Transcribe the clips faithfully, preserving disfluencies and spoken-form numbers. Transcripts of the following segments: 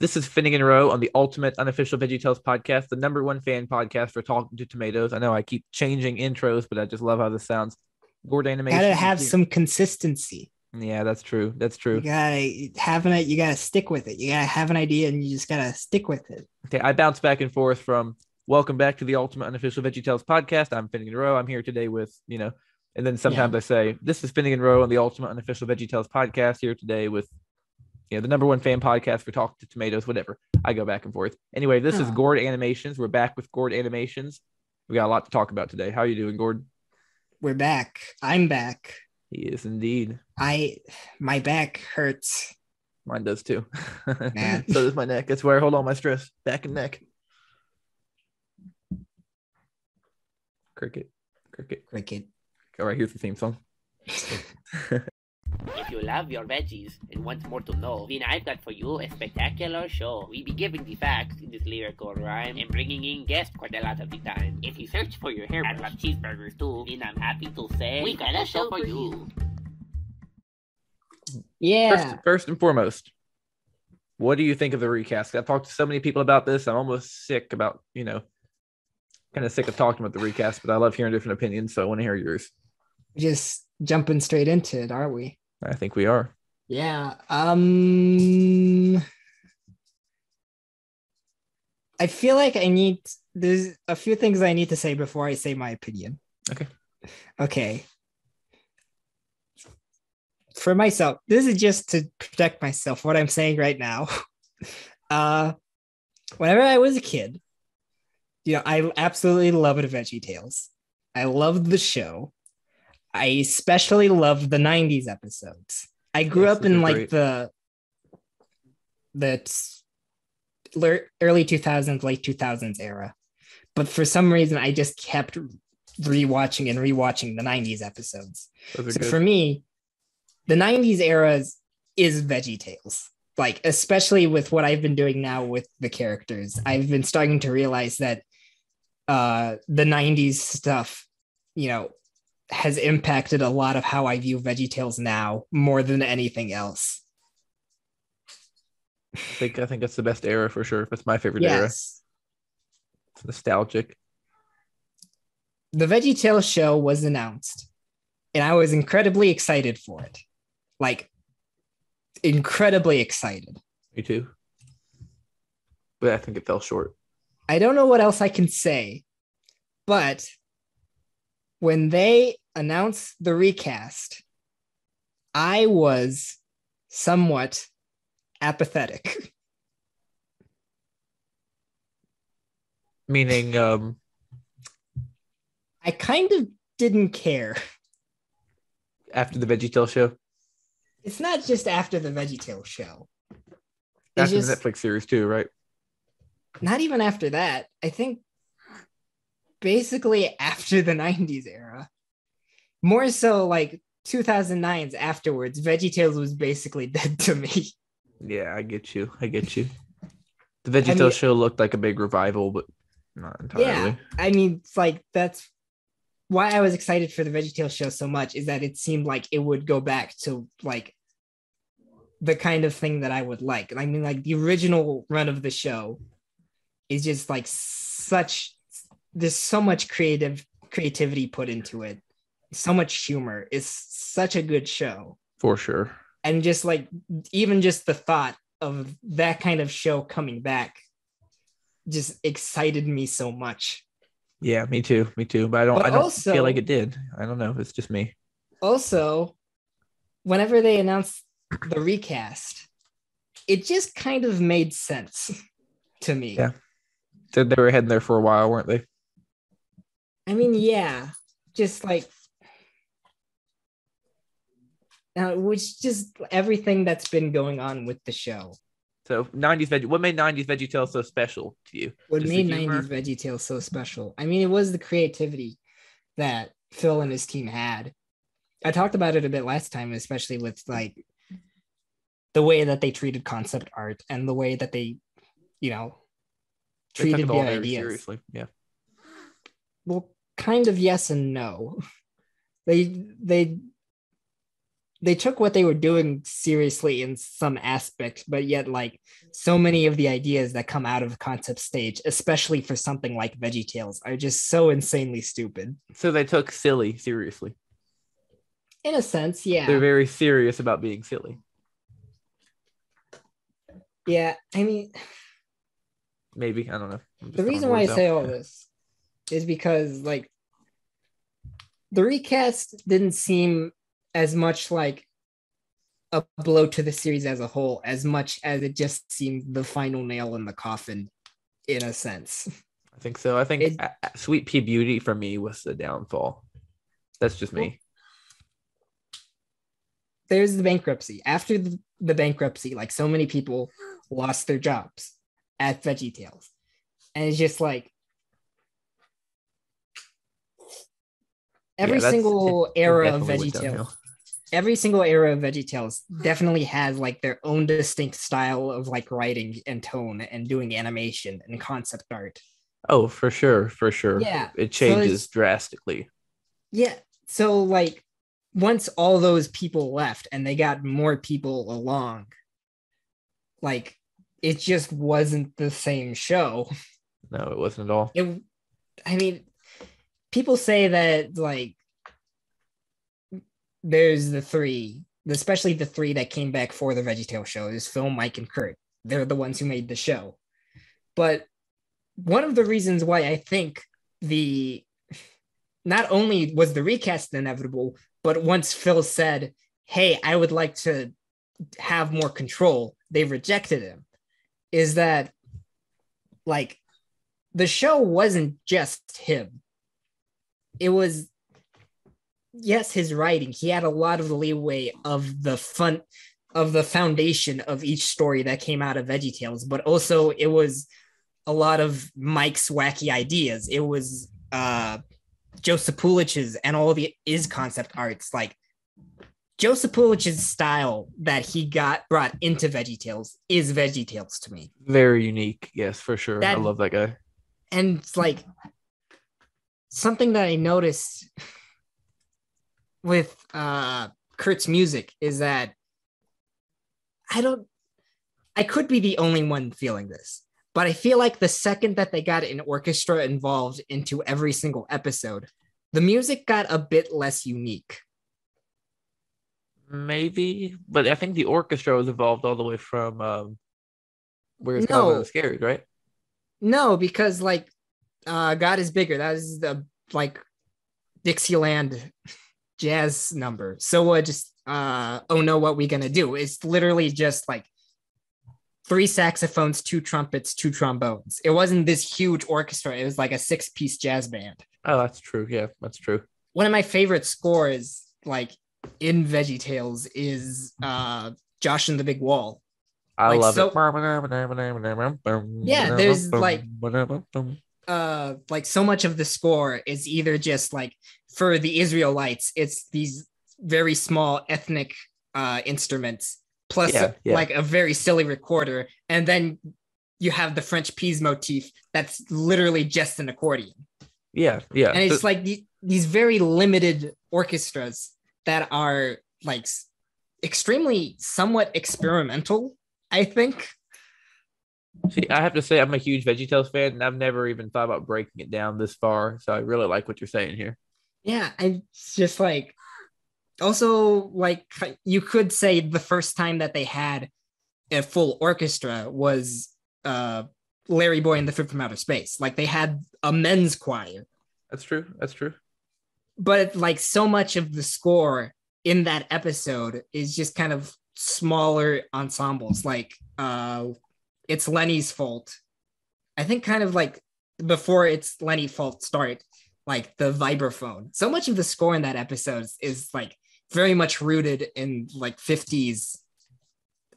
This is Finnegan Rowe on the Ultimate Unofficial VeggieTales podcast, the number one fan podcast for Talking to Tomatoes. I know I keep changing intros, but I just love how this sounds. Gourd Animations. Gotta have some consistency. Yeah, that's true. That's true. You gotta have an you gotta stick with it. You gotta have an idea and you just gotta stick with it. Okay, I bounce back and forth from welcome back to the Ultimate Unofficial VeggieTales podcast. I'm Finnegan Rowe. I'm here today with, you know, and then sometimes yeah. I say, this is Finnegan Rowe on the Ultimate Unofficial VeggieTales podcast, here today with Yeah, the number one fan podcast for Talk to Tomatoes, whatever. I go back and forth. Anyway, this oh. is Gourd Animations. We're back with Gourd Animations. We got a lot to talk about today. How are you doing, Gourd? We're back. I'm back. He is indeed. I, my back hurts. Mine does too. Man. So does my neck. That's where I hold all my stress. Back and neck. Cricket. Cricket. Cricket. All right, here's the theme song. If you love your veggies and want more to know, then I've got for you a spectacular show. We be giving the facts in this lyrical rhyme and bringing in guests quite a lot of the time. If you search for your hair, I love cheeseburgers too, then I'm happy to say we got a show for you. Yeah. First, first and foremost, what do you think of the recast? I've talked to so many people about this. I'm almost sick about, you know, kind of sick of talking about the recast, but I love hearing different opinions, so I want to hear yours. Just jumping straight into it, are we? I think we are. Yeah. Um, I feel like I need, there's a few things I need to say before I say my opinion. Okay. Okay. For myself, this is just to protect myself, what I'm saying right now. Uh, whenever I was a kid, you know, I absolutely loved VeggieTales. I loved the show. I especially loved the nineties episodes. I grew yes, up in like great. the the early two thousands, late two thousands era. But for some reason, I just kept rewatching and rewatching the nineties episodes. So good. For me, the nineties era is VeggieTales. Like, especially with what I've been doing now with the characters, I've been starting to realize that uh, the nineties stuff, you know, has impacted a lot of how I view VeggieTales now more than anything else. I think I think that's the best era for sure. That's my favorite yes. era. It's nostalgic. The VeggieTales show was announced, and I was incredibly excited for it. Like, incredibly excited. Me too. But I think it fell short. I don't know what else I can say, but when they announced the recast, I was somewhat apathetic. Meaning, um... I kind of didn't care. After the VeggieTales show? It's not just after the VeggieTales show. After just... the Netflix series too, right? Not even after that. I think basically after the nineties era, more so like two thousand nine's afterwards, VeggieTales was basically dead to me. Yeah, I get you. I get you. The VeggieTales I mean, show looked like a big revival, but not entirely. Yeah, I mean, it's like that's why I was excited for the VeggieTales show so much, is that it seemed like it would go back to like the kind of thing that I would like. I mean, like the original run of the show is just like such. There's so much creative creativity put into it. So much humor. It's such a good show. For sure. And just like, even just the thought of that kind of show coming back just excited me so much. Yeah, me too. Me too. But I don't, but I don't also, feel like it did. I don't know. It's just me. Also, whenever they announced the recast, it just kind of made sense to me. Yeah. Said they were heading there for a while, weren't they? I mean, yeah, just like now, which just everything that's been going on with the show. So nineties veggie. What made nineties VeggieTales so special to you? What just made nineties VeggieTales so special? I mean, it was the creativity that Phil and his team had. I talked about it a bit last time, especially with like the way that they treated concept art and the way that they, you know, treated the ideas seriously. Yeah. Well, kind of yes and no. They they they took what they were doing seriously in some aspects, but yet like so many of the ideas that come out of the concept stage, especially for something like VeggieTales, are just so insanely stupid. So they took silly seriously. In a sense, yeah. They're very serious about being silly. Yeah, I mean... Maybe, I don't know. The reason why I say all this is because, like, the recast didn't seem as much like a blow to the series as a whole, as much as it just seemed the final nail in the coffin, in a sense. I think so. I think it, Sweet Pea Beauty, for me, was the downfall. That's just me. Well, there's the bankruptcy. After the, the bankruptcy, like, so many people lost their jobs at VeggieTales. And it's just like, every yeah, single it, era it of VeggieTales, every single era of VeggieTales definitely has like their own distinct style of like writing and tone and doing animation and concept art. Oh, for sure. For sure. Yeah. It changes so drastically. Yeah. So like once all those people left and they got more people along, like it just wasn't the same show. No, it wasn't at all. It, I mean, people say that like there's the three, especially the three that came back for the VeggieTales show, is Phil, Mike, and Kurt. They're the ones who made the show. But one of the reasons why I think the not only was the recast inevitable, but once Phil said, "Hey, I would like to have more control," they rejected him. Is that like the show wasn't just him. It was, yes, his writing. He had a lot of the leeway of the fun, of the foundation of each story that came out of VeggieTales, but also it was a lot of Mike's wacky ideas. It was uh, Joseph Pulich's and all the his concept arts. Like Joseph Pulich's style that he got brought into VeggieTales is VeggieTales to me. Very unique, yes, for sure. That, I love that guy. And it's like something that I noticed with uh, Kurt's music is that I don't, I could be the only one feeling this, but I feel like the second that they got an orchestra involved into every single episode, the music got a bit less unique. Maybe, but I think the orchestra was involved all the way from um, where it's no. kind of scary, right? No, because like uh, God is Bigger. That is the like Dixieland jazz number. So uh, just uh, oh no, what we gonna do? It's literally just like three saxophones, two trumpets, two trombones. It wasn't this huge orchestra. It was like a six-piece jazz band. Oh, that's true. Yeah, that's true. One of my favorite scores, like, in VeggieTales is uh Josh and the Big Wall. I like, love so, it. Yeah, there's like uh like so much of the score is either just like for the Israelites, it's these very small ethnic uh instruments plus yeah, yeah. like a very silly recorder, and then you have the French peas motif that's literally just an accordion. Yeah, yeah. And it's so, like the, these very limited orchestras that are like extremely somewhat experimental, I think. See, I have to say I'm a huge VeggieTales fan and I've never even thought about breaking it down this far. So I really like what you're saying here. Yeah, I just like, also like you could say the first time that they had a full orchestra was uh, Larry Boy and the Fruit from Outer Space. Like they had a men's choir. That's true, that's true. But like so much of the score in that episode is just kind of smaller ensembles. Like uh, It's Lenny's Fault. I think kind of like before It's Lenny's Fault start, like the vibraphone. So much of the score in that episode is like very much rooted in like fifties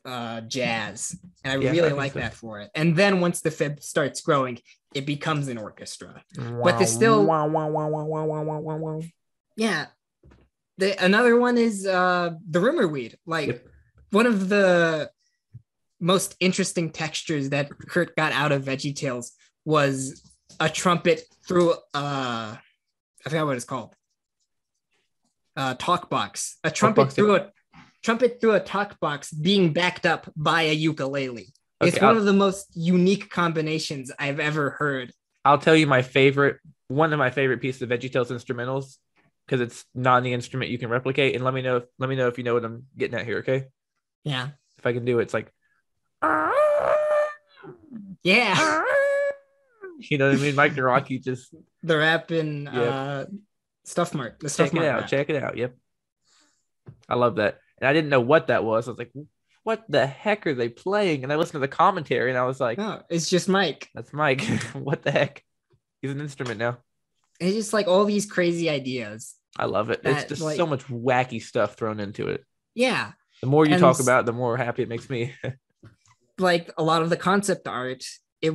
uh, jazz. And I yeah, really I like so. that for it. And then once the fib starts growing, it becomes an orchestra, wow, but there's still wow, wow, wow, wow, wow, wow, wow, wow. Yeah. The, another one is uh, the rumor weed. Like yep. one of the most interesting textures that Kurt got out of VeggieTales was a trumpet through uh, I forgot what it's called. Uh, talk box. A trumpet box, through yeah. a trumpet through a talk box being backed up by a ukulele. Okay, it's one I'll, of the most unique combinations I've ever heard. I'll tell you my favorite, one of my favorite pieces of VeggieTales instrumentals, because it's not the instrument you can replicate. And let me know if, let me know if you know what I'm getting at here, okay? Yeah. If I can do it, it's like... Yeah. You know what I mean? Mike Naraki just... The rap in yep. uh, Stuff Mart. The Stuff check Mart it out. Rap. Check it out. Yep. I love that. And I didn't know what that was. I was like, what the heck are they playing? And I listened to the commentary and I was like... No, it's just Mike. That's Mike. What the heck? He's an instrument now. It's just like all these crazy ideas. I love it. That, it's just like, so much wacky stuff thrown into it. Yeah. The more you and talk about it, the more happy it makes me. Like a lot of the concept art, it...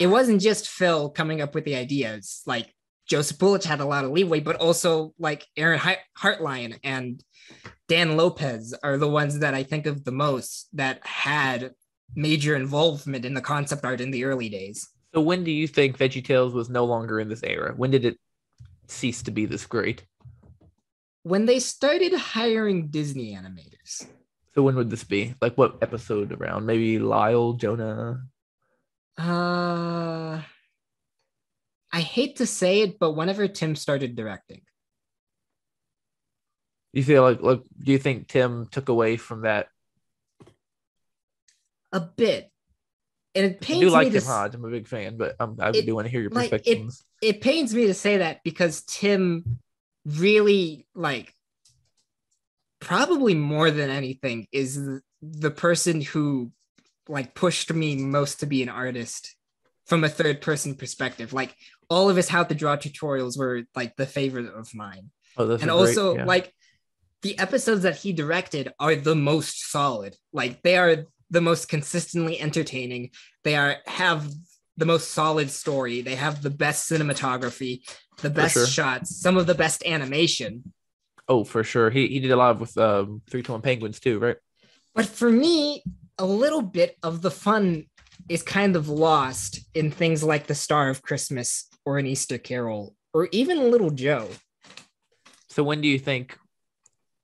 It wasn't just Phil coming up with the ideas. Like Joseph Pulich had a lot of leeway, but also like Aaron Hartline and Dan Lopez are the ones that I think of the most that had major involvement in the concept art in the early days. So when do you think VeggieTales was no longer in this era? When did it cease to be this great? When they started hiring Disney animators. So when would this be? Like what episode around? Maybe Lyle, Jonah... Uh, I hate to say it, but whenever Tim started directing, you feel like, like, do you think Tim took away from that a bit? And it pains I do like me Tim to Hodge. I'm a big fan, but um, I it, do want to hear your perspective. Like, it, it pains me to say that because Tim really, like, probably more than anything, is the person who. Like pushed me most to be an artist from a third person perspective. Like all of his how to draw tutorials were like the favorite of mine. Oh, those and are also great, yeah. Like the episodes that he directed are the most solid. Like they are the most consistently entertaining. They are have the most solid story. They have the best cinematography, the best sure. shots, some of the best animation. Oh, for sure. He he did a lot with um, three twenty-one Penguins too, right? But for me, a little bit of the fun is kind of lost in things like The Star of Christmas or An Easter Carol or even Little Joe. So when do you think,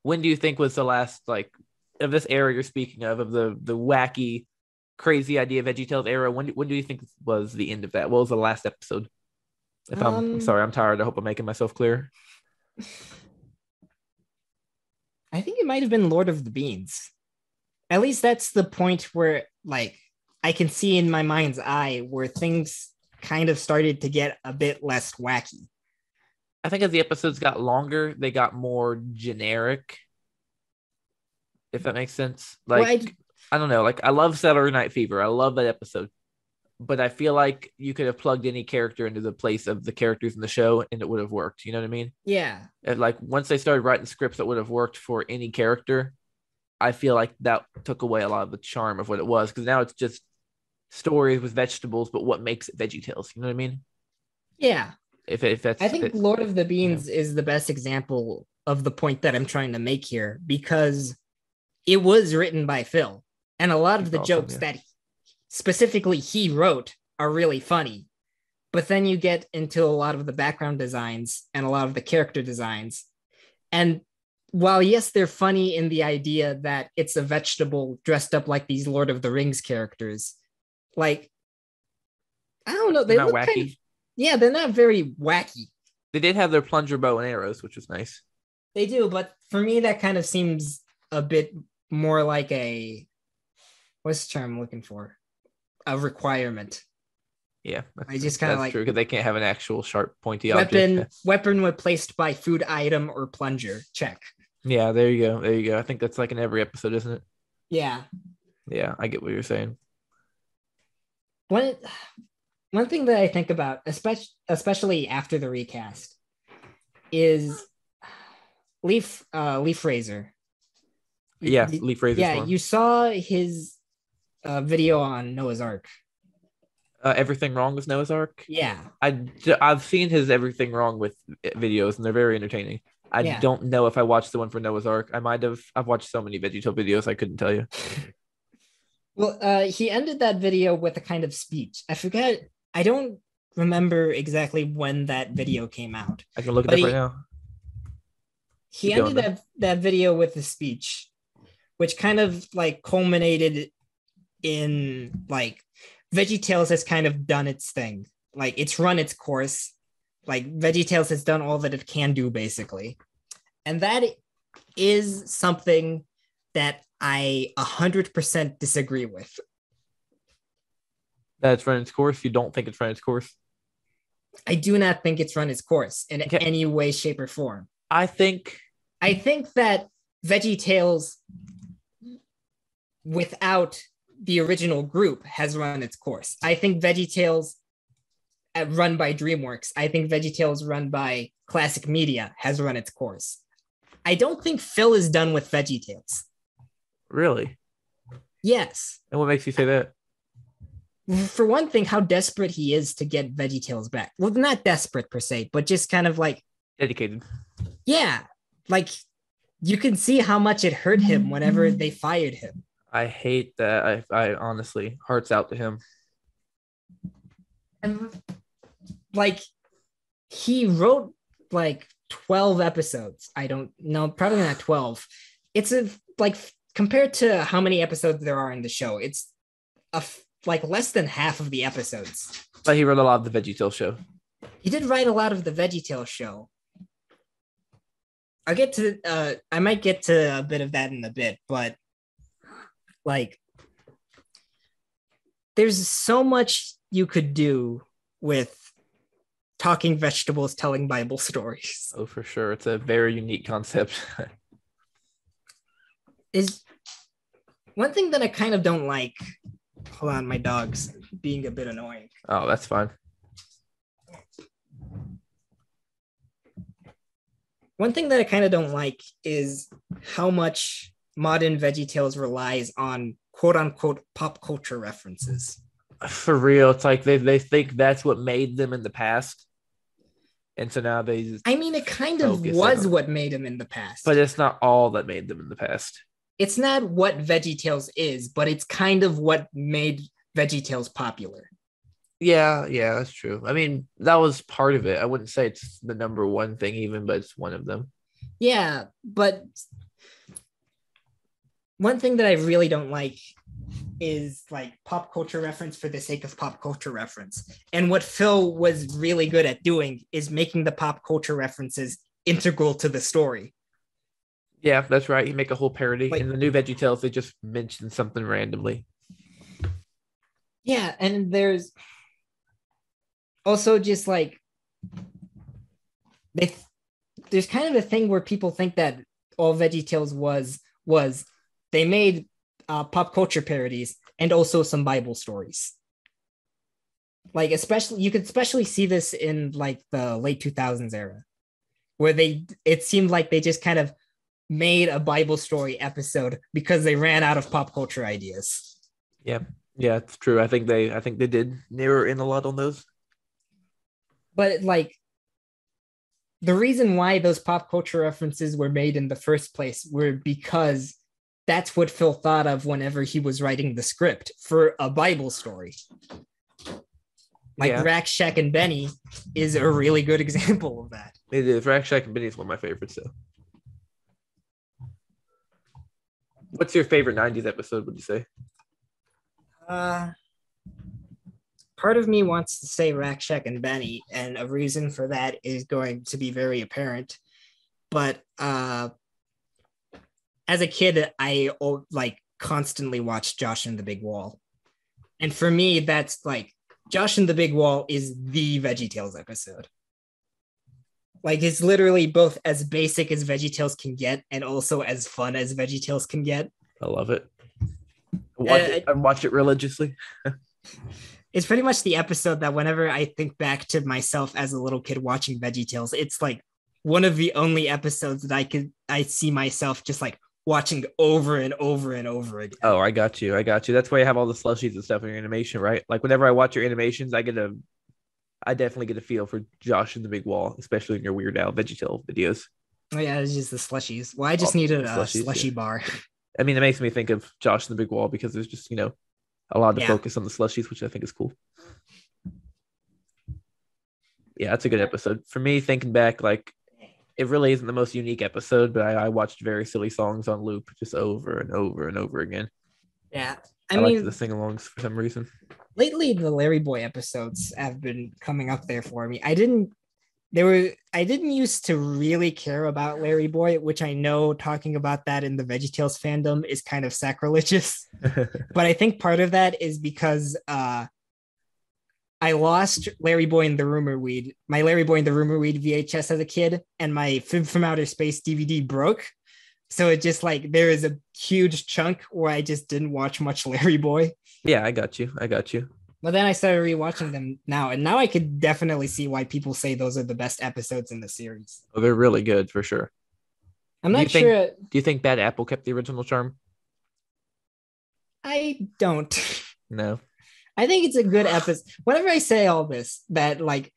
when do you think was the last, like, of this era you're speaking of, of the the wacky, crazy idea of VeggieTales era, when, when do you think was the end of that? What was the last episode? If um, I'm, I'm sorry, I'm tired. I hope I'm making myself clear. I think it might have been Lord of the Beans. At least that's the point where, like, I can see in my mind's eye where things kind of started to get a bit less wacky. I think as the episodes got longer, they got more generic, if that makes sense. Like, well, I... I don't know. Like, I love Saturday Night Fever. I love that episode. But I feel like you could have plugged any character into the place of the characters in the show and it would have worked. You know what I mean? Yeah. And, like, once they started writing scripts that would have worked for any character... I feel like that took away a lot of the charm of what it was because now it's just stories with vegetables, but what makes it VeggieTales? You know what I mean? Yeah. If, if that's, I think if Lord of the Beans yeah. is the best example of the point that I'm trying to make here because it was written by Phil, and a lot of That's the awesome, jokes yeah. that he, specifically he wrote are really funny. But then you get into a lot of the background designs and a lot of the character designs, and while, yes, they're funny in the idea that it's a vegetable dressed up like these Lord of the Rings characters, like, I don't know. They they're look not wacky. Kind of, yeah, they're not very wacky. They did have their plunger bow and arrows, which was nice. They do, but for me, that kind of seems a bit more like a, what's the term I'm looking for? A requirement. Yeah, I just kind of like... true, because they can't have an actual sharp, pointy weapon, object. Weapon replaced by food item or plunger. Check. Yeah, there you go. There you go. I think that's like in every episode, isn't it? Yeah. Yeah, I get what you're saying. One, one thing that I think about, especially, especially after the recast, is Leif uh, Leif Erazo. Yeah, Leif Erazo. Yeah, one. You saw his uh, video on Noah's Ark. Uh, everything wrong with Noah's Ark. Yeah, I I've seen his everything wrong with videos, and they're very entertaining. I yeah. don't know if I watched the one for Noah's Ark. I might have. I've watched so many VeggieTales videos, I couldn't tell you. Well, uh, he ended that video with a kind of speech. I forget. I don't remember exactly when that video came out. I can look it up he, right now. He Keep ended that, that video with a speech, which kind of like culminated in like VeggieTales has kind of done its thing. Like it's run its course. Like VeggieTales has done all that it can do basically. And that is something that I one hundred percent disagree with. That's run its course? You don't think it's run its course? I do not think it's run its course in okay. any way, shape, or form. I think... I think that VeggieTales, without the original group, has run its course. I think VeggieTales, run by DreamWorks, I think VeggieTales, run by Classic Media, has run its course. I don't think Phil is done with VeggieTales. Really? Yes. And what makes you say that? For one thing, how desperate he is to get VeggieTales back. Well, not desperate per se, but just kind of like... Dedicated. Yeah. Like, you can see how much it hurt him whenever they fired him. I hate that. I, I honestly, hearts out to him. And, like, he wrote, like, twelve episodes. I don't know, probably not twelve. It's, a like, compared to how many episodes there are in the show, it's, a like, less than half of the episodes. But he wrote a lot of the VeggieTales show. He did write a lot of the VeggieTales show. I'll get to, uh, I might get to a bit of that in a bit, but like, there's so much you could do with talking vegetables, telling Bible stories. Oh, for sure. It's a very unique concept. Is one thing that I kind of don't like. Hold on, my dog's being a bit annoying. Oh, that's fine. One thing that I kind of don't like is how much modern VeggieTales relies on quote-unquote pop culture references. For real, it's like they they think that's what made them in the past, and so now they just I mean, it kind of was what made them in the past. But it's not all that made them in the past. It's not what VeggieTales is, but it's kind of what made VeggieTales popular. Yeah, yeah, that's true. I mean, that was part of it. I wouldn't say it's the number one thing even, but it's one of them. Yeah, but one thing that I really don't like is like pop culture reference for the sake of pop culture reference. And what Phil was really good at doing is making the pop culture references integral to the story. Yeah, that's right. You make a whole parody. Like, in the new VeggieTales, they just mention something randomly. Yeah, and there's... Also, just like they th- there's kind of a thing where people think that all VeggieTales was was they made uh, pop culture parodies and also some Bible stories. Like especially you could especially see this in like the late two thousands era, where they it seemed like they just kind of made a Bible story episode because they ran out of pop culture ideas. Yeah, yeah, it's true. I think they I think they did narrow in a lot on those. But, like, the reason why those pop culture references were made in the first place were because that's what Phil thought of whenever he was writing the script for a Bible story. Like, yeah. Rack, Shack, and Benny is a really good example of that. It is. Rack, Shack, and Benny is one of my favorites, though. What's your favorite nineties episode, would you say? Uh... Part of me wants to say Rack, Shack, and Benny, and a reason for that is going to be very apparent. But uh, as a kid, I like constantly watched Josh and the Big Wall. And for me, that's like, Josh and the Big Wall is the VeggieTales episode. Like, it's literally both as basic as VeggieTales can get and also as fun as VeggieTales can get. I love it. I watch, uh, it, I watch it religiously. It's pretty much the episode that whenever I think back to myself as a little kid watching VeggieTales, it's like one of the only episodes that I could I see myself just like watching over and over and over again. Oh, I got you. I got you. That's why you have all the slushies and stuff in your animation, right? Like whenever I watch your animations, I get a I definitely get a feel for Josh and the Big Wall, especially in your Weird Al VeggieTales videos. Oh yeah, it's just the slushies. Well, I just all needed a slushies, slushy yeah. bar. I mean, it makes me think of Josh and the Big Wall because there's just, you know, allowed to yeah. focus on the slushies, which I think is cool. Yeah, that's a good episode. For me, thinking back, like it really isn't the most unique episode, but I, I watched very silly songs on loop just over and over and over again. Yeah. I, I mean, like the sing-alongs for some reason. Lately, the Larry Boy episodes have been coming up there for me. I didn't, there were, I didn't used to really care about Larry Boy, which I know talking about that in the VeggieTales fandom is kind of sacrilegious. But I think part of that is because uh, I lost Larry Boy and the Rumor Weed, my Larry Boy and the Rumor Weed V H S as a kid, and my Fib from Outer Space D V D broke. So it just like, there is a huge chunk where I just didn't watch much Larry Boy. Yeah, I got you. I got you. But then I started rewatching them now, and now I could definitely see why people say those are the best episodes in the series. Oh, they're really good for sure. I'm not do sure. Think, do you think Bad Apple kept the original charm? I don't. No. I think it's a good episode. Whenever I say all this, that like,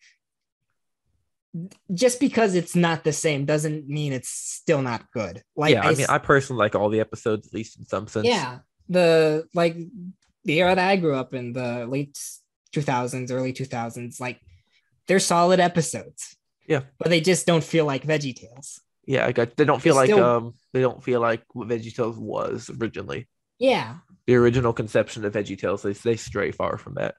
just because it's not the same doesn't mean it's still not good. Like, yeah, I, I mean, I personally like all the episodes, at least in some sense. Yeah, the like the era that I grew up in, the late two thousands, early two thousands, like they're solid episodes. Yeah, but they just don't feel like VeggieTales. Yeah, I got. They don't feel they're like still... um, they don't feel like what VeggieTales was originally. Yeah, the original conception of VeggieTales, they they stray far from that.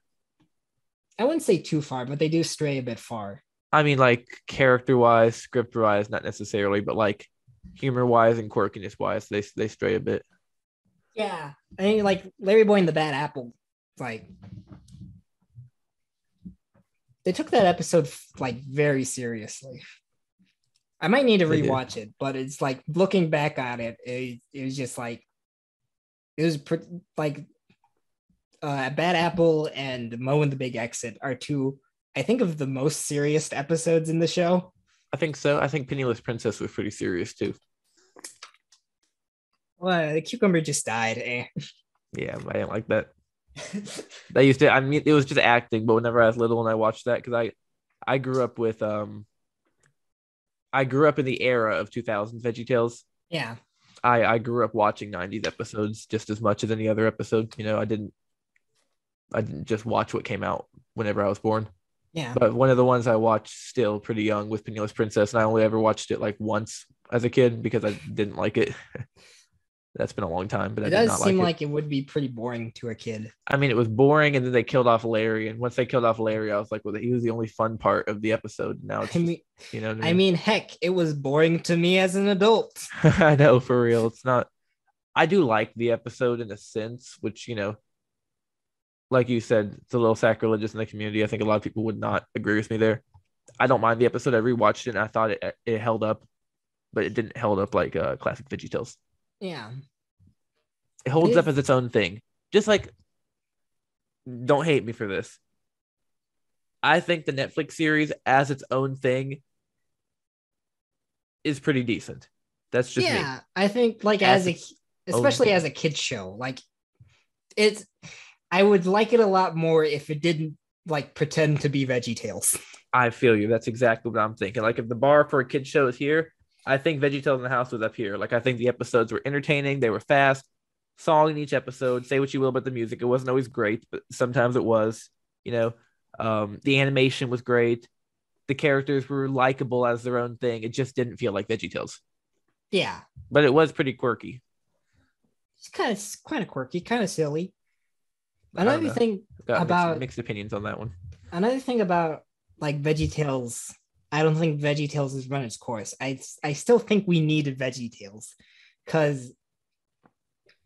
I wouldn't say too far, but they do stray a bit far. I mean, like, character-wise, script-wise, not necessarily, but, like, humor-wise and quirkiness-wise, they they stray a bit. Yeah. I mean, like, Larry Boy and the Bad Apple, like, they took that episode, like, very seriously. I might need to rewatch it, but it's, like, looking back on it, it, it was just, like, it was, pretty, like, uh, Bad Apple and Moe and the Big Exit are two... I think of the most serious episodes in the show. I think so. I think Penniless Princess was pretty serious too. Well, the cucumber just died. Eh? Yeah, I didn't like that. They used to. I mean, it was just acting. But whenever I was little and I watched that, because I, I grew up with um. I grew up in the era of two thousands VeggieTales. Yeah. I I grew up watching nineties episodes just as much as any other episode. You know, I didn't. I didn't just watch what came out whenever I was born. Yeah. But one of the ones I watched still pretty young was Penniless Princess, and I only ever watched it like once as a kid because I didn't like it. That's been a long time, but it I does did not seem like it. like it would be pretty boring to a kid. I mean, it was boring, and then they killed off Larry, and once they killed off Larry, I was like, well, he was the only fun part of the episode. Now it's, I mean, you know what I mean? I mean, heck, it was boring to me as an adult. I know, for real. It's not. I do like the episode in a sense, which, you know, like you said, it's a little sacrilegious in the community. I think a lot of people would not agree with me there. I don't mind the episode. I rewatched it, and I thought it it held up, but it didn't held up like uh, classic VeggieTales. Yeah. It holds it up as its own thing. Just like, don't hate me for this. I think the Netflix series as its own thing is pretty decent. That's just yeah, me. Yeah, I think like as, as a, especially as a kid's show, like it's... I would like it a lot more if it didn't like pretend to be VeggieTales. I feel you. That's exactly what I'm thinking. Like if the bar for a kid's show is here, I think VeggieTales in the House was up here. Like I think the episodes were entertaining. They were fast. Song in each episode. Say what you will about the music. It wasn't always great, but sometimes it was. You know, um, the animation was great. The characters were likable as their own thing. It just didn't feel like VeggieTales. Yeah. But it was pretty quirky. It's kind of, kind of quirky, kind of silly. Another thing about mixed, mixed opinions on that one. Another thing about like VeggieTales, I don't think VeggieTales has run its course. I I still think we needed VeggieTales because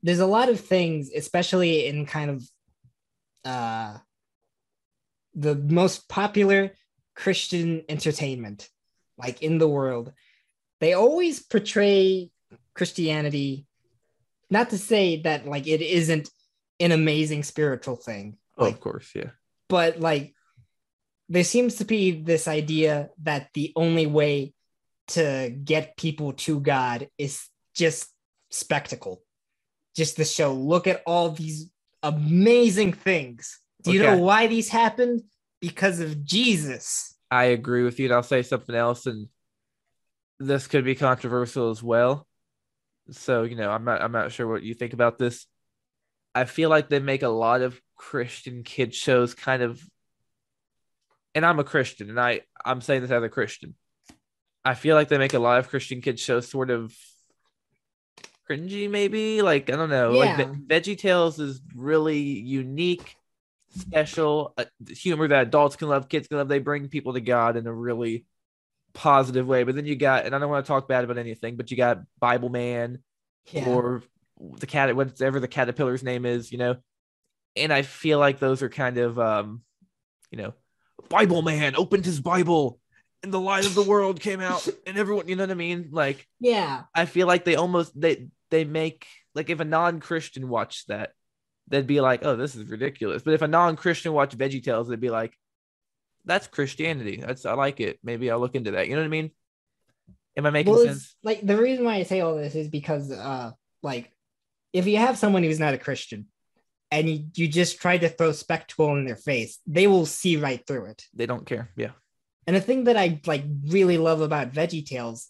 there's a lot of things, especially in kind of uh, the most popular Christian entertainment, like in the world. They always portray Christianity, not to say that like it isn't an amazing spiritual thing. Oh, like, of course, yeah. But like there seems to be this idea that the only way to get people to God is just spectacle. Just the show. Look at all these amazing things. Do you okay. know why these happened? Because of Jesus. I agree with you, and I'll say something else, and this could be controversial as well. So, you know, I'm not I'm not sure what you think about this. I feel like they make a lot of Christian kid shows kind of, and I'm a Christian, and I, I'm saying this as a Christian. I feel like they make a lot of Christian kids shows sort of cringy, maybe. Like, I don't know. Yeah. Like, VeggieTales is really unique, special uh, humor that adults can love, kids can love. They bring people to God in a really positive way. But then you got, and I don't want to talk bad about anything, but you got Bible Man yeah. or the cat, whatever the caterpillar's name is, you know. And I feel like those are kind of, um, you know, Bible Man opened his Bible and the light of the world came out and everyone, you know what I mean? Like, yeah, I feel like they almost, they, they make, like, if a non-Christian watched that, they'd be like, oh, this is ridiculous. But if a non-Christian watched VeggieTales, they'd be like, that's Christianity. That's, I like it. Maybe I'll look into that. You know what I mean? Am I making well, sense? Like, the reason why I say all this is because, uh, like, if you have someone who's not a Christian, and you, you just try to throw spectacle in their face, they will see right through it. They don't care. Yeah. And the thing that I like really love about VeggieTales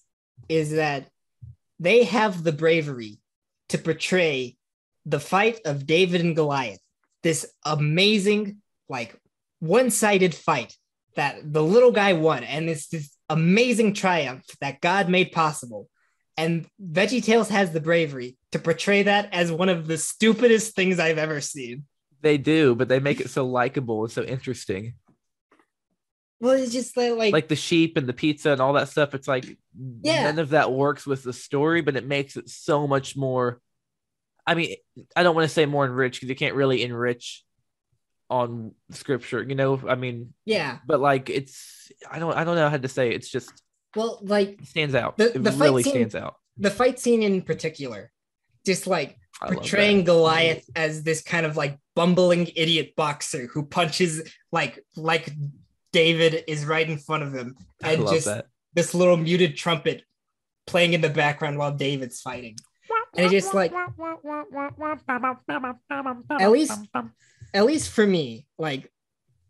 is that they have the bravery to portray the fight of David and Goliath, this amazing, like, one-sided fight that the little guy won, and it's this amazing triumph that God made possible. And VeggieTales has the bravery to portray that as one of the stupidest things I've ever seen. They do, but they make it so likable and so interesting. Well, it's just like, like... Like the sheep and the pizza and all that stuff. It's like, yeah. none of that works with the story, but it makes it so much more... I mean, I don't want to say more enriched, because you can't really enrich on scripture, you know? I mean... Yeah. But, like, it's... I don't I don't know how to say it. It's just... Well, like, it stands out. The, the it really scene, stands out. The fight scene in particular, just like portraying Goliath as this kind of like bumbling idiot boxer who punches like like David is right in front of him, and I love just that. This little muted trumpet playing in the background while David's fighting, and it just like at least at least for me, like,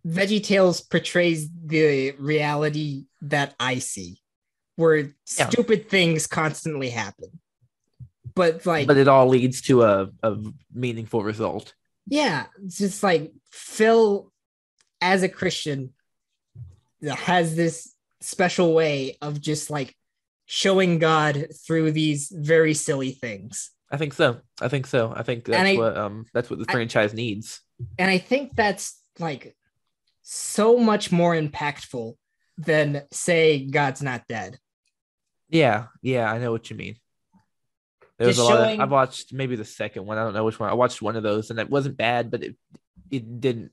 VeggieTales portrays the reality that I see, where yeah. stupid things constantly happen, but like, but it all leads to a, a meaningful result. Yeah, it's just like Phil, as a Christian, has this special way of just like showing God through these very silly things. I think so. I think so. I think that's I, what um that's what the franchise I, needs, and I think that's like so much more impactful than, say, God's not dead. Yeah, yeah, I know what you mean. There was a lot of, I watched maybe the second one. I don't know which one. I watched one of those, and it wasn't bad, but it it didn't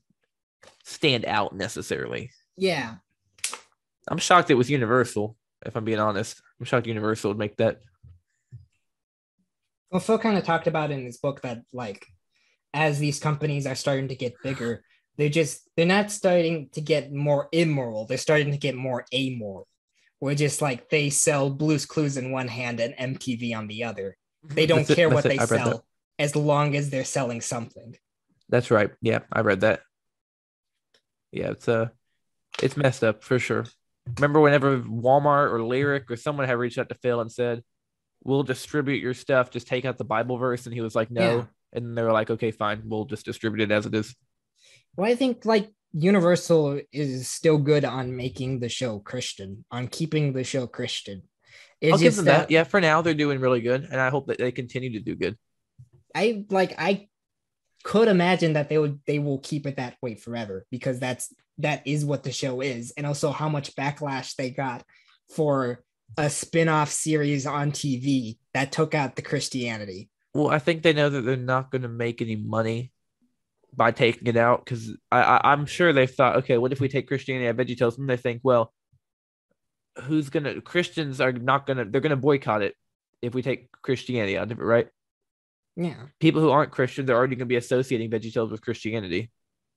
stand out necessarily. Yeah. I'm shocked it was Universal, if I'm being honest. I'm shocked Universal would make that. Well, Phil kind of talked about in his book that, like, as these companies are starting to get bigger, They're just, they're not starting to get more immoral. They're starting to get more amoral. We're just like, they sell Blue's Clues in one hand and M T V on the other. They don't that's care it, what they sell that. As long as they're selling something. That's right. Yeah, I read that. Yeah, it's uh, it's messed up for sure. Remember whenever Walmart or Lyric or someone had reached out to Phil and said, we'll distribute your stuff, just take out the Bible verse. And he was like, no. Yeah. And they were like, okay, fine. We'll just distribute it as it is. Well, I think like Universal is still good on making the show Christian, on keeping the show Christian. It's I'll give them that, that. Yeah, for now they're doing really good, and I hope that they continue to do good. I like. I could imagine that they would. They will keep it that way forever, because that's that is what the show is, and also how much backlash they got for a spin-off series on T V that took out the Christianity. Well, I think they know that they're not going to make any money by taking it out, because I, I, I'm sure they've thought, okay, what if we take Christianity out of VeggieTales? And they think, well, who's going to, Christians are not going to, they're going to boycott it if we take Christianity out of it, right? Yeah. People who aren't Christian, they're already going to be associating VeggieTales with Christianity,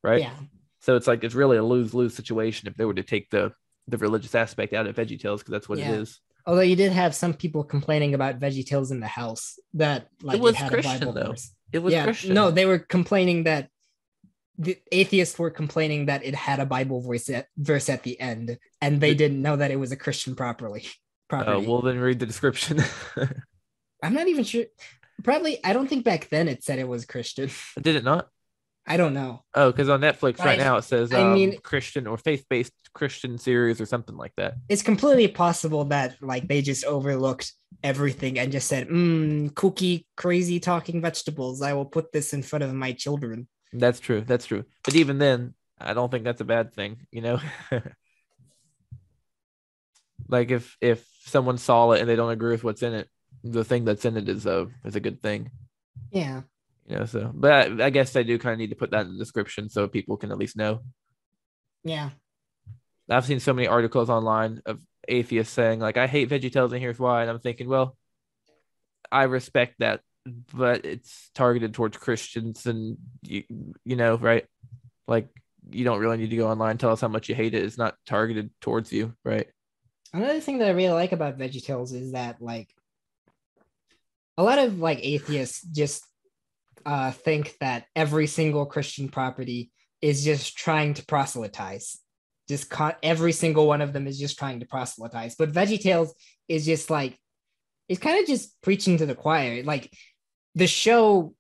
right? Yeah. So it's like, it's really a lose-lose situation if they were to take the, the religious aspect out of VeggieTales, because that's what yeah. it is. Although you did have some people complaining about VeggieTales in the house, that like it, was it had Christian, a Bible though. Verse. It was yeah, Christian. No, they were complaining that the atheists were complaining that it had a Bible voice at, verse at the end, and they didn't know that it was a Christian properly. Oh, uh, well, then read the description. I'm not even sure. Probably, I don't think back then it said it was Christian. Did it not? I don't know. Oh, because on Netflix right I, now it says um, I mean, Christian or faith-based Christian series or something like that. It's completely possible that like they just overlooked everything and just said, mm, kooky, crazy talking vegetables. I will put this in front of my children. That's true. That's true. But even then, I don't think that's a bad thing, you know? Like if if someone saw it and they don't agree with what's in it, the thing that's in it is a is a good thing. Yeah. You know, so but I, I guess I do kind of need to put that in the description so people can at least know. Yeah. I've seen so many articles online of atheists saying like, I hate VeggieTales and here's why. And I'm thinking, well, I respect that, but it's targeted towards Christians and you, you know, right? Like you don't really need to go online and tell us how much you hate it. It's not targeted towards you, right? Another thing that I really like about VeggieTales is that like a lot of like atheists just uh, think that every single Christian property is just trying to proselytize. Just con- every single one of them is just trying to proselytize. But VeggieTales is just like, it's kind of just preaching to the choir. Like the show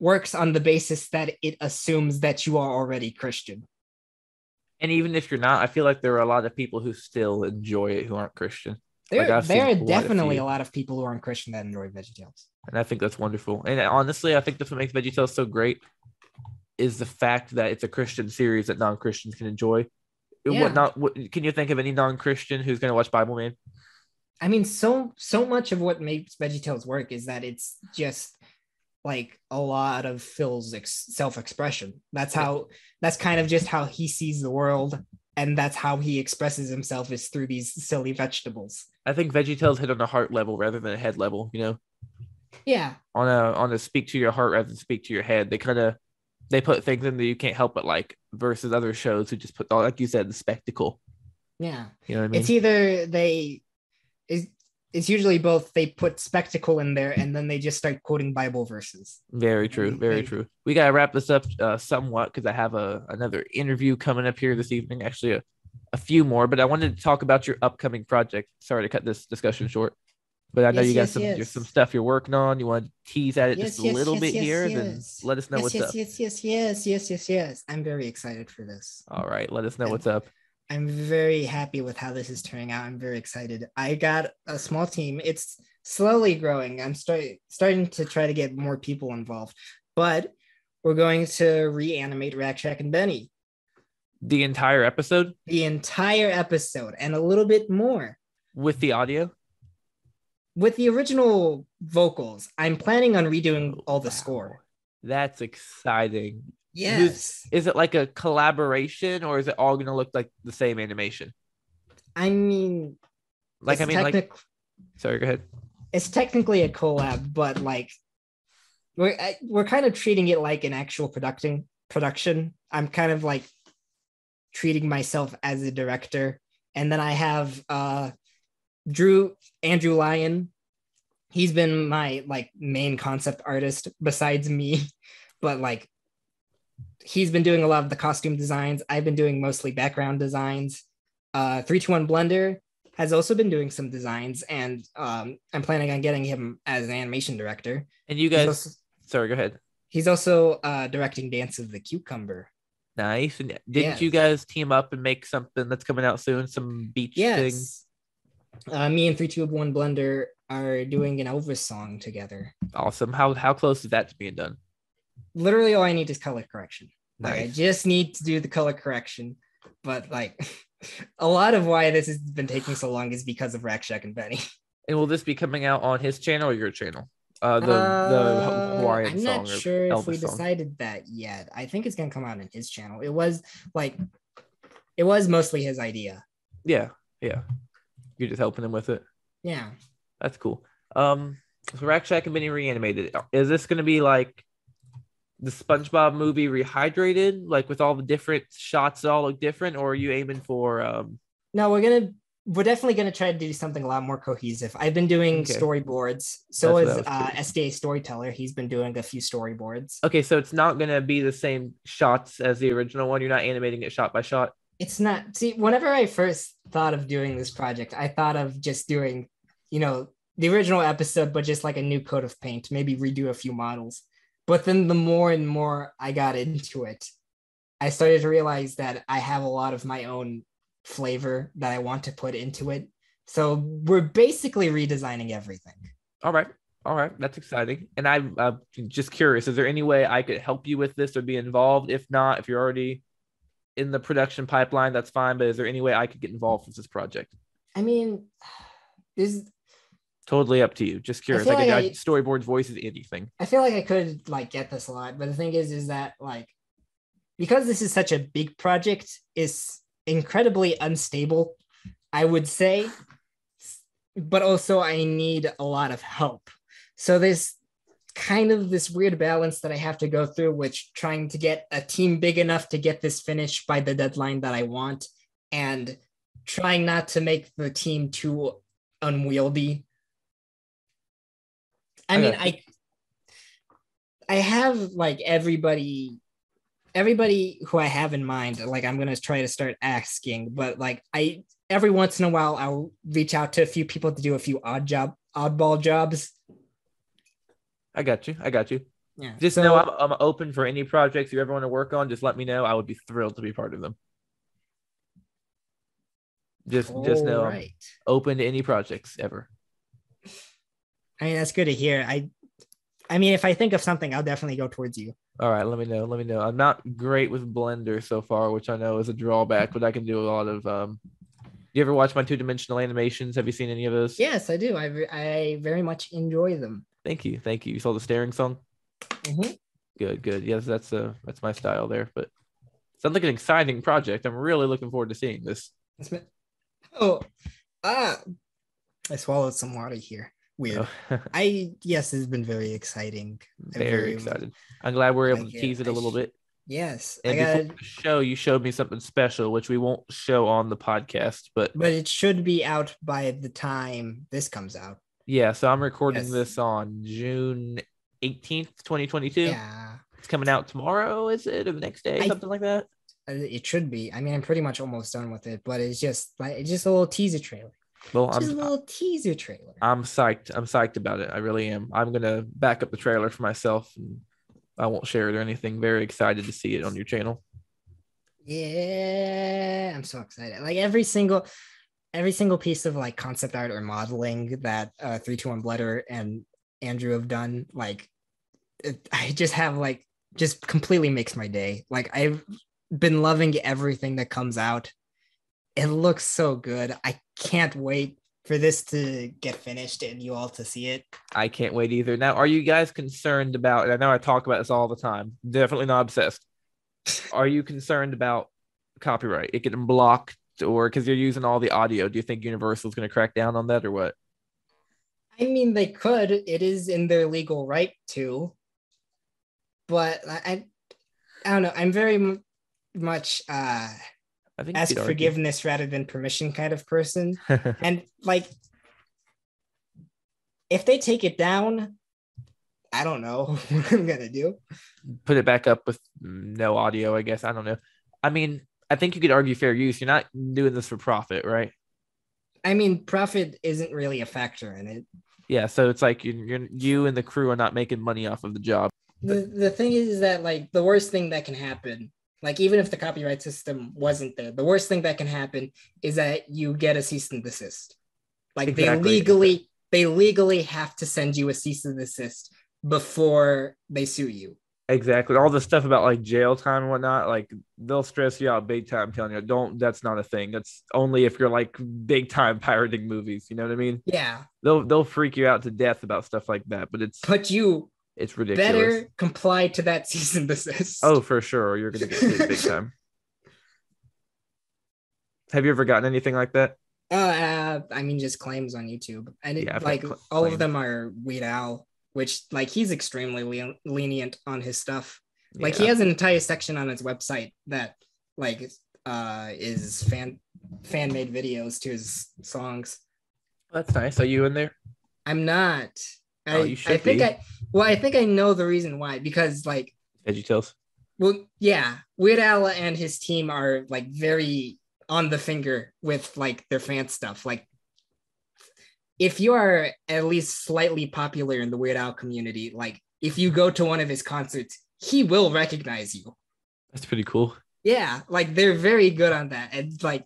works on the basis that it assumes that you are already Christian. And even if you're not, I feel like there are a lot of people who still enjoy it who aren't Christian. There, like there are definitely a lot of people who aren't Christian that enjoy VeggieTales. And I think that's wonderful. And honestly, I think that's what makes VeggieTales so great is the fact that it's a Christian series that non-Christians can enjoy. Yeah. What not? What, can you think of any non-Christian who's going to watch Bible Man? I mean, so so much of what makes VeggieTales work is that it's just like a lot of Phil's ex- self-expression. That's how. That's kind of just how he sees the world. And that's how he expresses himself is through these silly vegetables. I think VeggieTales hit on a heart level rather than a head level, you know? Yeah. On a on a speak to your heart rather than speak to your head. They kind of, they put things in that you can't help but like versus other shows who just put, like you said, the spectacle. Yeah. You know what I mean? It's either they, it's, it's usually both they put spectacle in there and then they just start quoting Bible verses. Very true. Very true. We got to wrap this up uh, somewhat because I have a, another interview coming up here this evening. Actually, a, a few more, but I wanted to talk about your upcoming project. Sorry to cut this discussion short, but I know yes, you got yes, some yes. some stuff you're working on. You want to tease at it yes, just a yes, little yes, bit yes, here, yes. then let us know yes, what's yes, up. Yes, yes, yes, yes, yes, yes. I'm very excited for this. All right. Let us know and- what's up. I'm very happy with how this is turning out. I'm very excited. I got a small team. It's slowly growing. I'm start, starting to try to get more people involved, but we're going to reanimate Rack Shack and Benny. The entire episode? The entire episode and a little bit more. With the audio? With the original vocals. I'm planning on redoing all the wow. score. That's exciting. Yes. Is, is it like a collaboration or is it all going to look like the same animation? I mean, like, I mean, technic- like, sorry, go ahead. It's technically a collab, but like, we're, we're kind of treating it like an actual producting production. I'm kind of like treating myself as a director. And then I have uh, Drew Andrew Lyon. He's been my like main concept artist besides me, but like, he's been doing a lot of the costume designs. I've been doing mostly background designs. Uh, three twenty-one Blender has also been doing some designs, and um, I'm planning on getting him as an animation director. And you guys, also, sorry, go ahead. He's also uh, directing Dance of the Cucumber. Nice. And didn't yes. you guys team up and make something that's coming out soon? Some beach yes. thing? Uh, me and three twenty-one Blender are doing an Elvis song together. Awesome. How how close is that to being done? Literally, all I need is color correction. Nice. Like I just need to do the color correction, but like a lot of why this has been taking so long is because of Rack Shack and Benny. And will this be coming out on his channel or your channel? Uh, the uh, the Hawaiian I'm song. I'm not sure if Elvis we song. decided that yet. I think it's gonna come out on his channel. It was like, it was mostly his idea. Yeah, yeah. You're just helping him with it. Yeah, that's cool. Um, so Rack Shack and Benny reanimated. Is this gonna be like the SpongeBob movie rehydrated, like with all the different shots that all look different, or are you aiming for um no we're gonna we're definitely gonna try to do something a lot more cohesive. I've been doing okay. storyboards. So is uh S D A Storyteller. He's been doing a few storyboards. Okay, so it's not gonna be the same shots as the original one. You're not animating it shot by shot. It's not. See, whenever I first thought of doing this project, I thought of just doing, you know, the original episode, but just like a new coat of paint, maybe redo a few models. But then the more and more I got into it, I started to realize that I have a lot of my own flavor that I want to put into it. So we're basically redesigning everything. All right. All right. That's exciting. And I, I'm just curious, is there any way I could help you with this or be involved? If not, if you're already in the production pipeline, that's fine. But is there any way I could get involved with this project? I mean, there's... Totally up to you. Just curious. I, like like I, I storyboard voices, anything. I feel like I could like get this a lot, but the thing is, is that like, because this is such a big project, it's incredibly unstable, I would say, but also I need a lot of help. So there's kind of this weird balance that I have to go through, which trying to get a team big enough to get this finished by the deadline that I want, and trying not to make the team too unwieldy. I mean, I I have like everybody, everybody who I have in mind, like I'm going to try to start asking, but like I, every once in a while, I'll reach out to a few people to do a few odd job, oddball jobs. I got you. I got you. Yeah. Just so, know I'm, I'm open for any projects you ever want to work on. Just let me know. I would be thrilled to be part of them. Just, just know right. I'm open to any projects ever. I mean, that's good to hear. I I mean, if I think of something, I'll definitely go towards you. All right. Let me know. Let me know. I'm not great with Blender so far, which I know is a drawback, but I can do a lot of... Um... You ever watch my two-dimensional animations? Have you seen any of those? Yes, I do. I, re- I very much enjoy them. Thank you. Thank you. You saw the staring song? Mm-hmm. Good, good. Yes, that's uh, that's my style there. But sounds like an exciting project. I'm really looking forward to seeing this. Oh, ah, I swallowed some water here. Weird. Oh. I yes, it's been very exciting. I'm very, very excited. I'm glad we're able I, to tease it I, a little bit. Yes. And I gotta, before the show, you showed me something special, which we won't show on the podcast, but but it should be out by the time this comes out. Yeah, so I'm recording yes. this on June eighteenth, twenty twenty-two. Yeah. It's coming out tomorrow, is it? Or the next day, I, something like that? It should be. I mean, I'm pretty much almost done with it, but it's just like it's just a little teaser trailer. Well, just I'm, a little teaser trailer. I'm psyched. I'm psyched about it. I really am. I'm going to back up the trailer for myself. And I won't share it or anything. Very excited to see it on your channel. Yeah, I'm so excited. Like every single every single piece of like concept art or modeling that uh, three two one Blender and Andrew have done, like it, I just have like just completely makes my day. Like I've been loving everything that comes out. It looks so good. I can't wait for this to get finished and you all to see it. I can't wait either. Now, are you guys concerned about, and I know I talk about this all the time, definitely not obsessed. Are you concerned about copyright? It getting blocked or because you're using all the audio. Do you think Universal is going to crack down on that or what? I mean, they could. It is in their legal right to. But I, I don't know. I'm very m- much... Uh, I think ask forgiveness rather than permission kind of person. And like, if they take it down, I don't know what I'm going to do. Put it back up with no audio, I guess. I don't know. I mean, I think you could argue fair use. You're not doing this for profit, right? I mean, profit isn't really a factor in it. Yeah. So it's like you're, you're, you and the crew are not making money off of the job. The, the thing is that like the worst thing that can happen, like, even if the copyright system wasn't there, the worst thing that can happen is that you get a cease and desist. Like, exactly. they legally they legally have to send you a cease and desist before they sue you. Exactly. All the stuff about, like, jail time and whatnot, like, they'll stress you out big time telling you, don't, that's not a thing. That's only if you're, like, big time pirating movies. You know what I mean? Yeah. They'll, they'll freak you out to death about stuff like that, but it's... But you... It's ridiculous. Better comply to that cease and desist. Oh, for sure. You're going to get sued big time. Have you ever gotten anything like that? Uh, uh I mean, just claims on YouTube. And it, yeah, like cl- all claims. Of them are Weird Al, which like he's extremely le- lenient on his stuff. Like yeah. He has an entire section on his website that like uh, is fan fan made videos to his songs. That's nice. Are you in there? I'm not. Oh, you should I, I think be. I well, I think I know the reason why, because like VeggieTales. Well, yeah, Weird Al and his team are like very on the finger with like their fan stuff. Like, if you are at least slightly popular in the Weird Al community, like if you go to one of his concerts, he will recognize you. That's pretty cool. Yeah, like they're very good on that. And like,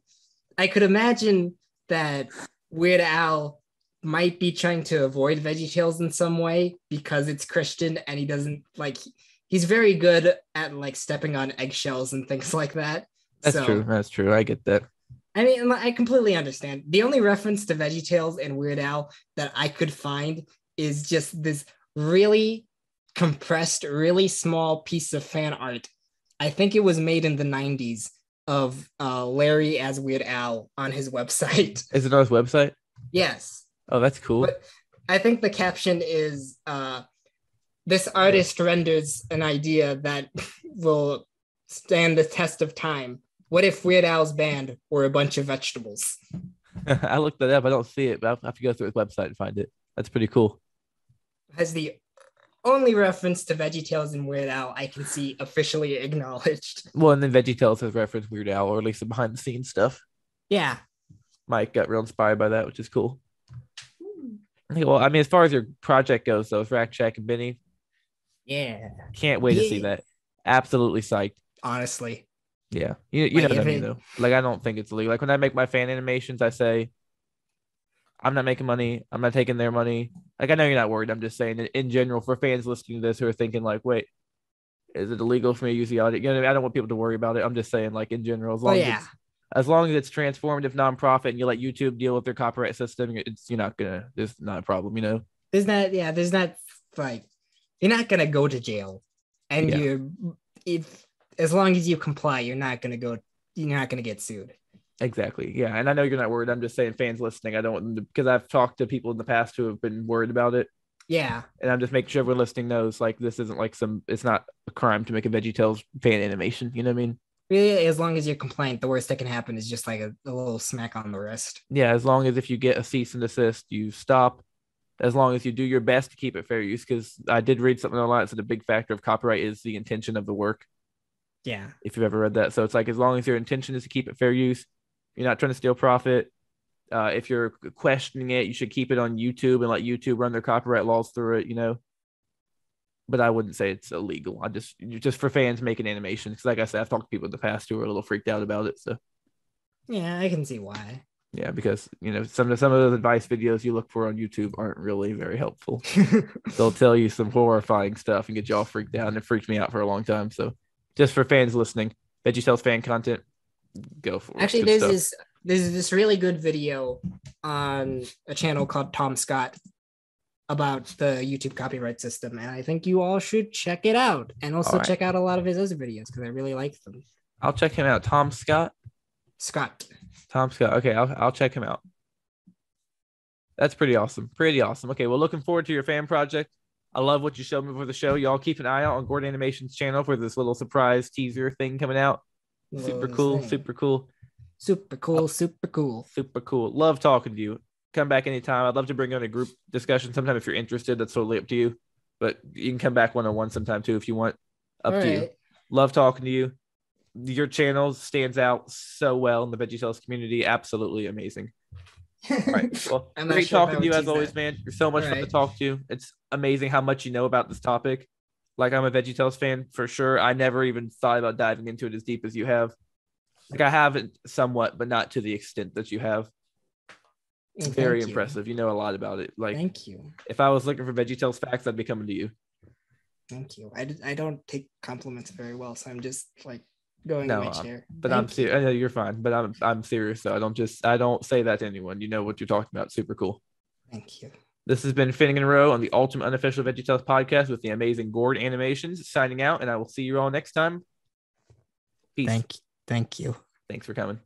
I could imagine that Weird Al might be trying to avoid VeggieTales in some way because it's Christian and he doesn't like, he's very good at like stepping on eggshells and things like that. That's so, true. That's true. I get that. I mean, I completely understand. The only reference to VeggieTales and Weird Al that I could find is just this really compressed, really small piece of fan art. I think it was made in the nineties of uh, Larry as Weird Al on his website. Is it on his website? Yes. Oh, that's cool. But I think the caption is, uh, this artist renders an idea that will stand the test of time. What if Weird Al's band were a bunch of vegetables? I looked that up. I don't see it, but I'll have to go through his website and find it. That's pretty cool. As the only reference to VeggieTales and Weird Al I can see officially acknowledged. Well, and then VeggieTales has referenced Weird Al, or at least the behind-the-scenes stuff. Yeah. Mike got real inspired by that, which is cool. Mm. Well, I mean, as far as your project goes, though, with Rack Shack and Benny, yeah, can't wait yeah. to see that. Absolutely psyched. Honestly. Yeah, you, you know what I mean, though. Like, I don't think it's illegal. Like, when I make my fan animations, I say, I'm not making money. I'm not taking their money. Like, I know you're not worried. I'm just saying that in general, for fans listening to this who are thinking, like, wait, is it illegal for me to use the audio? You know what I mean? I don't want people to worry about it. I'm just saying, like, in general, as long, oh, yeah. as, it's, as, long as it's transformative nonprofit and you let YouTube deal with their copyright system, it's, you're not going to, there's not a problem, you know? There's not, yeah, there's not, like, you're not going to go to jail. And yeah. you're, if, as long as you comply, you're not going to go, you're not going to get sued. Exactly. Yeah. And I know you're not worried. I'm just saying fans listening, I don't want them to, because I've talked to people in the past who have been worried about it. Yeah. And I'm just making sure everyone listening knows, like, this isn't like some, it's not a crime to make a VeggieTales fan animation. You know what I mean? Really, as long as you're compliant, the worst that can happen is just like a, a little smack on the wrist. Yeah. As long as if you get a cease and desist, you stop. As long as you do your best to keep it fair use, because I did read something online that said a big factor of copyright is the intention of the work. Yeah. If you've ever read that. So it's like, as long as your intention is to keep it fair use, you're not trying to steal profit. Uh, if you're questioning it, you should keep it on YouTube and let YouTube run their copyright laws through it, you know. But I wouldn't say it's illegal. I just, just for fans making animations. Because like I said, I've talked to people in the past who were a little freaked out about it. So yeah, I can see why. Yeah, because, you know, some of some of those advice videos you look for on YouTube aren't really very helpful. They'll tell you some horrifying stuff and get you all freaked out. And it freaked me out for a long time. So just for fans listening, VeggieTales fan content, go for it. Actually, there's this, there's this really good video on a channel called Tom Scott about the YouTube copyright system, and I think you all should check it out. And also check out a lot of his other videos, because I really like them. I'll check him out. Tom Scott? Scott. Tom Scott. Okay, I'll I'll check him out. That's pretty awesome. Pretty awesome. Okay, well, looking forward to your fan project. I love what you showed me before the show. Y'all keep an eye out on Gourd Animations channel for this little surprise teaser thing coming out. Super cool, thing. super cool. Super cool, super cool. Super cool. Love talking to you. Come back anytime. I'd love to bring on a group discussion sometime if you're interested. That's totally up to you. But you can come back one-on-one sometime too if you want. Up All to right. you. Love talking to you. Your channel stands out so well in the VeggieTales community. Absolutely amazing. All right. Well, great sure talking to you as always, that. man. You're so much All fun right. to talk to. It's amazing how much you know about this topic. Like, I'm a VeggieTales fan for sure. I never even thought about diving into it as deep as you have. Like, I haven't somewhat, but not to the extent that you have. It's well, very impressive. You know a lot about it. Like, thank you. If I was looking for VeggieTales facts, I'd be coming to you. Thank you. I, I don't take compliments very well, so I'm just like going no, in my chair. But Thank I'm serious. You. I know you're fine, but I'm I'm serious though. I don't just I don't say that to anyone. You know what you're talking about. Super cool. Thank you. This has been Finnegan Rowe on the Ultimate Unofficial VeggieTales podcast with the amazing Gourd Animations signing out, and I will see you all next time. Peace. Thank, thank you. Thanks for coming.